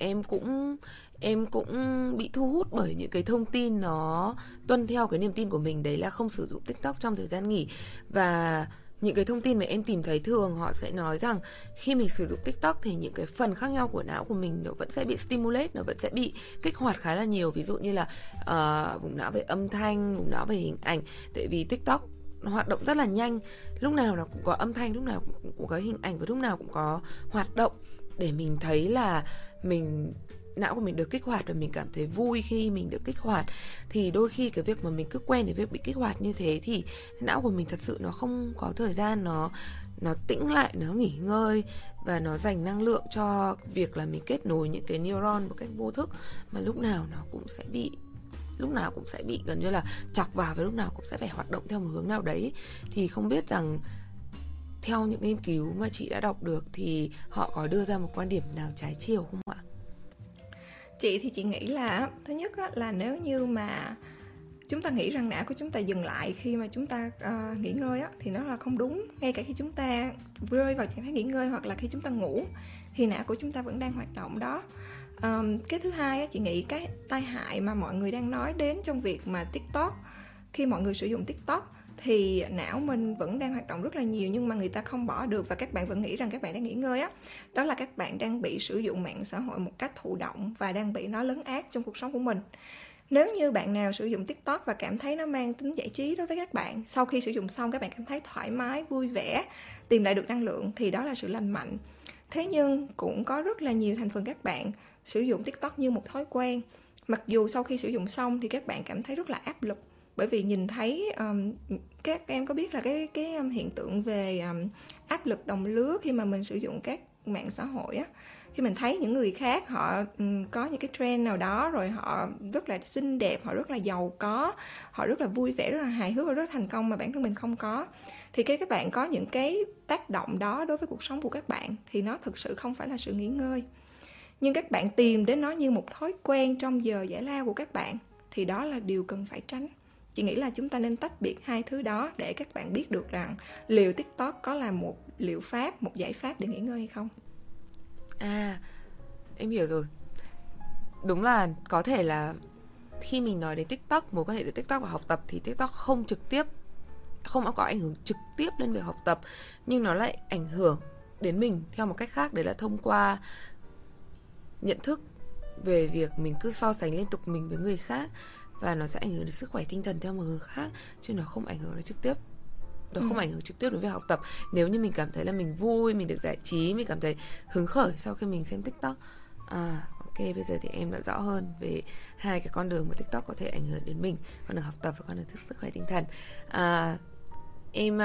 em cũng bị thu hút bởi những cái thông tin nó tuân theo cái niềm tin của mình, đấy là không sử dụng TikTok trong thời gian nghỉ. Và những cái thông tin mà em tìm thấy thường họ sẽ nói rằng khi mình sử dụng TikTok thì những cái phần khác nhau của não của mình nó vẫn sẽ bị stimulate, nó vẫn sẽ bị kích hoạt khá là nhiều. Ví dụ như là vùng não về âm thanh, vùng não về hình ảnh. Tại vì TikTok nó hoạt động rất là nhanh, lúc nào nó cũng có âm thanh, lúc nào cũng có hình ảnh, và lúc nào cũng có hoạt động để mình thấy là não của mình được kích hoạt, và mình cảm thấy vui khi mình được kích hoạt. Thì đôi khi cái việc mà mình cứ quen đến việc bị kích hoạt như thế thì não của mình thật sự nó không có thời gian nó tĩnh lại, nó nghỉ ngơi, và nó dành năng lượng cho việc là mình kết nối những cái neuron một cách vô thức, mà lúc nào cũng sẽ bị gần như là chọc vào, và lúc nào cũng sẽ phải hoạt động theo một hướng nào đấy. Thì không biết rằng theo những nghiên cứu mà chị đã đọc được thì họ có đưa ra một quan điểm nào trái chiều không ạ? Chị thì chị nghĩ là thứ nhất là nếu như mà chúng ta nghĩ rằng não của chúng ta dừng lại khi mà chúng ta nghỉ ngơi thì nó là không đúng. Ngay cả khi chúng ta rơi vào trạng thái nghỉ ngơi hoặc là khi chúng ta ngủ thì não của chúng ta vẫn đang hoạt động đó. Cái thứ hai chị nghĩ cái tai hại mà mọi người đang nói đến trong việc mà TikTok, khi mọi người sử dụng TikTok thì não mình vẫn đang hoạt động rất là nhiều nhưng mà người ta không bỏ được, và các bạn vẫn nghĩ rằng các bạn đang nghỉ ngơi đó là các bạn đang bị sử dụng mạng xã hội một cách thụ động và đang bị nó lấn át trong cuộc sống của mình. Nếu như bạn nào sử dụng TikTok và cảm thấy nó mang tính giải trí đối với các bạn, sau khi sử dụng xong các bạn cảm thấy thoải mái, vui vẻ, tìm lại được năng lượng thì đó là sự lành mạnh. Thế nhưng cũng có rất là nhiều thành phần các bạn sử dụng TikTok như một thói quen, mặc dù sau khi sử dụng xong thì các bạn cảm thấy rất là áp lực, bởi vì nhìn thấy các em có biết là cái hiện tượng về áp lực đồng lứa khi mà mình sử dụng các mạng xã hội khi mình thấy những người khác họ có những cái trend nào đó, rồi họ rất là xinh đẹp, họ rất là giàu có, họ rất là vui vẻ, rất là hài hước, rất là thành công mà bản thân mình không có, thì các bạn có những cái tác động đó đối với cuộc sống của các bạn thì nó thực sự không phải là sự nghỉ ngơi. Nhưng các bạn tìm đến nó như một thói quen trong giờ giải lao của các bạn thì đó là điều cần phải tránh. Chị nghĩ là chúng ta nên tách biệt hai thứ đó để các bạn biết được rằng liệu TikTok có là một liệu pháp, một giải pháp để nghỉ ngơi hay không. À, em hiểu rồi. Đúng là có thể là khi mình nói đến TikTok, mối quan hệ giữa TikTok và học tập thì TikTok không trực tiếp, không có ảnh hưởng trực tiếp lên việc học tập, nhưng nó lại ảnh hưởng đến mình theo một cách khác, đấy là thông qua nhận thức về việc mình cứ so sánh liên tục mình với người khác, và nó sẽ ảnh hưởng đến sức khỏe tinh thần theo một hướng khác, chứ nó không ảnh hưởng đến trực tiếp. Nó không ảnh hưởng trực tiếp đến việc học tập. Nếu như mình cảm thấy là mình vui, mình được giải trí, mình cảm thấy hứng khởi sau khi mình xem TikTok. À, ok, bây giờ thì em đã rõ hơn về hai cái con đường mà TikTok có thể ảnh hưởng đến mình, con đường học tập và con đường sức khỏe tinh thần. Em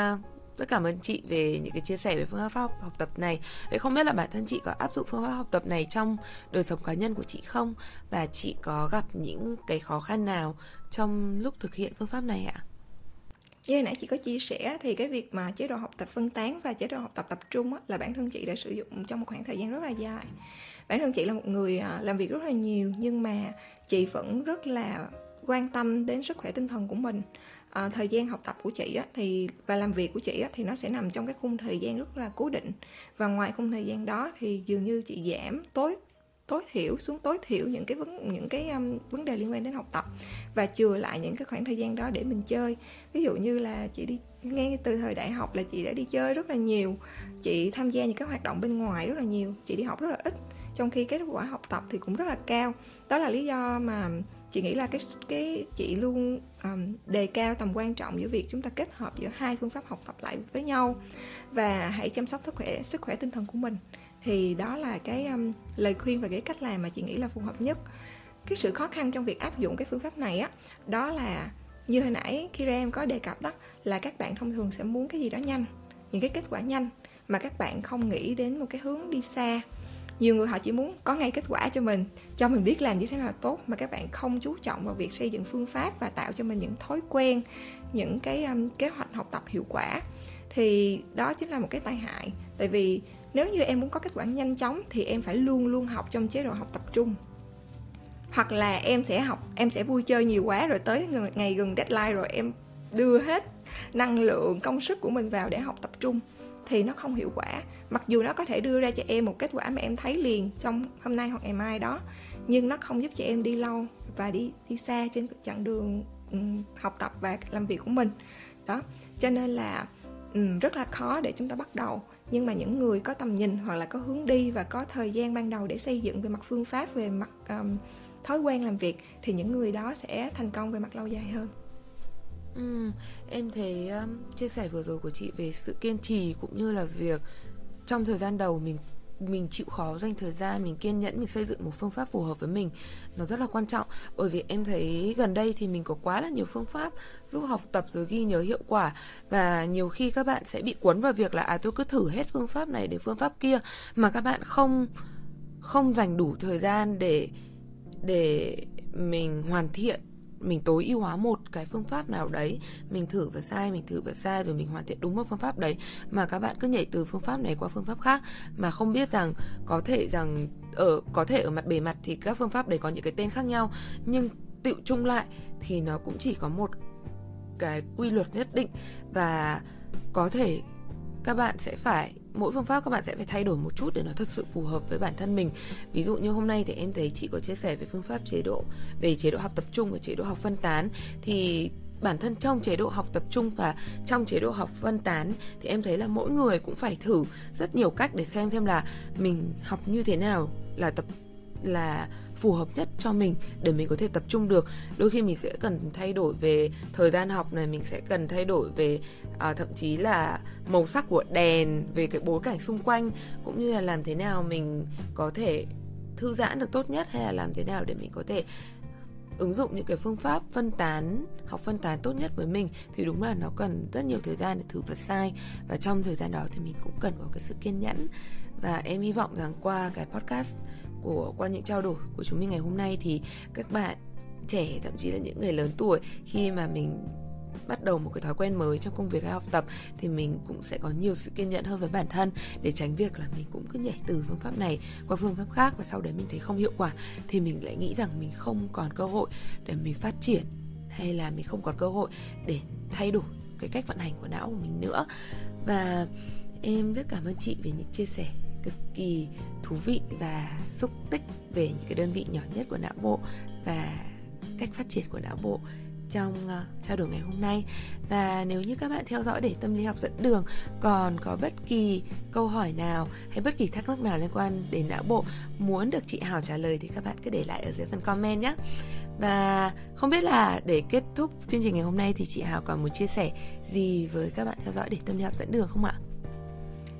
rất cảm ơn chị về những cái chia sẻ về phương pháp học tập này. Vậy không biết là bản thân chị có áp dụng phương pháp học tập này trong đời sống cá nhân của chị không? Và chị có gặp những cái khó khăn nào trong lúc thực hiện phương pháp này ạ? Như hồi nãy chị có chia sẻ thì cái việc mà chế độ học tập phân tán và chế độ học tập tập trung là bản thân chị đã sử dụng trong một khoảng thời gian rất là dài. Bản thân chị là một người làm việc rất là nhiều, nhưng mà chị vẫn rất là quan tâm đến sức khỏe tinh thần của mình. Thời gian học tập của chị thì và làm việc của chị thì nó sẽ nằm trong cái khung thời gian rất là cố định, và ngoài khung thời gian đó thì dường như chị giảm tối thiểu những cái vấn đề liên quan đến học tập, và chừa lại những cái khoảng thời gian đó để mình chơi. Ví dụ như là chị đi ngay từ thời đại học là chị đã đi chơi rất là nhiều, chị tham gia những cái hoạt động bên ngoài rất là nhiều, chị đi học rất là ít, trong khi kết quả học tập thì cũng rất là cao. Đó là lý do mà chị nghĩ là cái chị luôn đề cao tầm quan trọng giữa việc chúng ta kết hợp giữa hai phương pháp học tập lại với nhau, và hãy chăm sóc sức khỏe tinh thần của mình. Thì đó là cái lời khuyên và cái cách làm mà chị nghĩ là phù hợp nhất. Cái sự khó khăn trong việc áp dụng cái phương pháp này đó là như hồi nãy Kira em có đề cập, đó là các bạn thông thường sẽ muốn cái gì đó nhanh, những cái kết quả nhanh, mà các bạn không nghĩ đến một cái hướng đi xa. Nhiều người họ chỉ muốn có ngay kết quả cho mình biết làm như thế nào là tốt, mà các bạn không chú trọng vào việc xây dựng phương pháp và tạo cho mình những thói quen, những cái kế hoạch học tập hiệu quả. Thì đó chính là một cái tai hại. Tại vì nếu như em muốn có kết quả nhanh chóng thì em phải luôn luôn học trong chế độ học tập trung. Hoặc là em sẽ vui chơi nhiều quá, rồi tới ngày gần deadline rồi em đưa hết năng lượng, công sức của mình vào để học tập trung, thì nó không hiệu quả. Mặc dù nó có thể đưa ra cho em một kết quả mà em thấy liền trong hôm nay hoặc ngày mai đó, nhưng nó không giúp cho em đi lâu và đi xa trên chặng đường học tập và làm việc của mình. Đó, cho nên là rất là khó để chúng ta bắt đầu. Nhưng mà những người có tầm nhìn hoặc là có hướng đi và có thời gian ban đầu để xây dựng về mặt phương pháp, về mặt thói quen làm việc, thì những người đó sẽ thành công về mặt lâu dài hơn. Em thấy chia sẻ vừa rồi của chị về sự kiên trì, cũng như là việc trong thời gian đầu mình chịu khó dành thời gian, mình kiên nhẫn, mình xây dựng một phương pháp phù hợp với mình, nó rất là quan trọng. Bởi vì em thấy gần đây thì mình có quá là nhiều phương pháp giúp học tập rồi ghi nhớ hiệu quả, và nhiều khi các bạn sẽ bị cuốn vào việc là tôi cứ thử hết phương pháp này đến phương pháp kia, mà các bạn không dành đủ thời gian để mình hoàn thiện, mình tối ưu hóa một cái phương pháp nào đấy. Mình thử và sai rồi mình hoàn thiện đúng một phương pháp đấy, mà các bạn cứ nhảy từ phương pháp này qua phương pháp khác, mà không biết rằng có thể ở mặt bề mặt thì các phương pháp đấy có những cái tên khác nhau, nhưng tựu chung lại thì nó cũng chỉ có một cái quy luật nhất định, và có thể các bạn sẽ phải, mỗi phương pháp các bạn sẽ phải thay đổi một chút để nó thật sự phù hợp với bản thân mình. Ví dụ như hôm nay thì em thấy chị có chia sẻ về phương pháp về chế độ học tập trung và chế độ học phân tán. Thì bản thân trong chế độ học tập trung và trong chế độ học phân tán thì em thấy là mỗi người cũng phải thử rất nhiều cách để xem là mình học như thế nào là phù hợp nhất cho mình để mình có thể tập trung được. Đôi khi mình sẽ cần thay đổi về thời gian học này, mình sẽ cần thay đổi về thậm chí là màu sắc của đèn, về cái bối cảnh xung quanh, cũng như là làm thế nào mình có thể thư giãn được tốt nhất, hay là làm thế nào để mình có thể ứng dụng những cái phương pháp học phân tán tốt nhất với mình. Thì đúng là nó cần rất nhiều thời gian để thử và sai, và trong thời gian đó thì mình cũng cần có cái sự kiên nhẫn. Và em hy vọng rằng qua cái podcast, qua những trao đổi của chúng mình ngày hôm nay, thì các bạn trẻ, thậm chí là những người lớn tuổi, khi mà mình bắt đầu một cái thói quen mới trong công việc hay học tập, thì mình cũng sẽ có nhiều sự kiên nhẫn hơn với bản thân, để tránh việc là mình cũng cứ nhảy từ phương pháp này qua phương pháp khác, và sau đấy mình thấy không hiệu quả thì mình lại nghĩ rằng mình không còn cơ hội để mình phát triển hay là mình không còn cơ hội để thay đổi cái cách vận hành của não của mình nữa. Và em rất cảm ơn chị về những chia sẻ cực kỳ thú vị và xúc tích về những cái đơn vị nhỏ nhất của não bộ và cách phát triển của não bộ trong trao đổi ngày hôm nay. Và nếu như các bạn theo dõi Để Tâm Lý Học Dẫn Đường còn có bất kỳ câu hỏi nào hay bất kỳ thắc mắc nào liên quan đến não bộ muốn được chị Hảo trả lời thì các bạn cứ để lại ở dưới phần comment nhé. Và không biết là để kết thúc chương trình ngày hôm nay thì chị Hảo còn muốn chia sẻ gì với các bạn theo dõi Để Tâm Lý Học Dẫn Đường không ạ?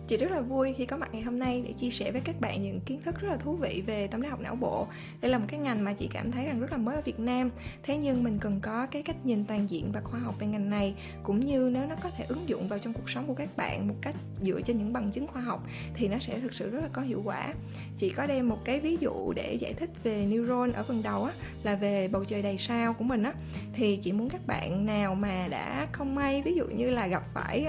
Chị rất là vui khi có mặt ngày hôm nay để chia sẻ với các bạn những kiến thức rất là thú vị về tâm lý học não bộ. Đây là một cái ngành mà chị cảm thấy rằng rất là mới ở Việt Nam. Thế nhưng mình cần có cái cách nhìn toàn diện và khoa học về ngành này, cũng như nếu nó có thể ứng dụng vào trong cuộc sống của các bạn một cách dựa trên những bằng chứng khoa học thì nó sẽ thực sự rất là có hiệu quả. Chị có đem một cái ví dụ để giải thích về neuron ở phần đầu á, là về bầu trời đầy sao của mình á. Thì chị muốn các bạn nào mà đã không may ví dụ như là gặp phải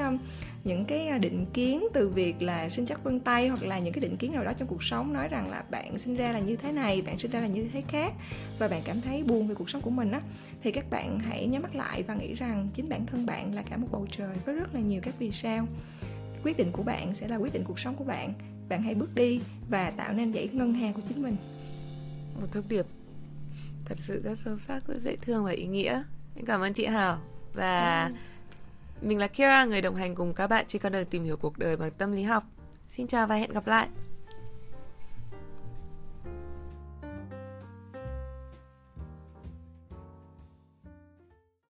những cái định kiến từ việc là sinh chắc vân tay, hoặc là những cái định kiến nào đó trong cuộc sống nói rằng là bạn sinh ra là như thế này, bạn sinh ra là như thế khác, và bạn cảm thấy buồn về cuộc sống của mình á, thì các bạn hãy nhắm mắt lại và nghĩ rằng chính bản thân bạn là cả một bầu trời với rất là nhiều các vì sao. Quyết định của bạn sẽ là quyết định cuộc sống của bạn. Bạn hãy bước đi và tạo nên dãy ngân hàng của chính mình. Một thông điệp thật sự rất sâu sắc, rất dễ thương và ý nghĩa. Em cảm ơn chị Hảo. Và mình là Kira, người đồng hành cùng các bạn trên con đường tìm hiểu cuộc đời bằng tâm lý học. Xin chào và hẹn gặp lại.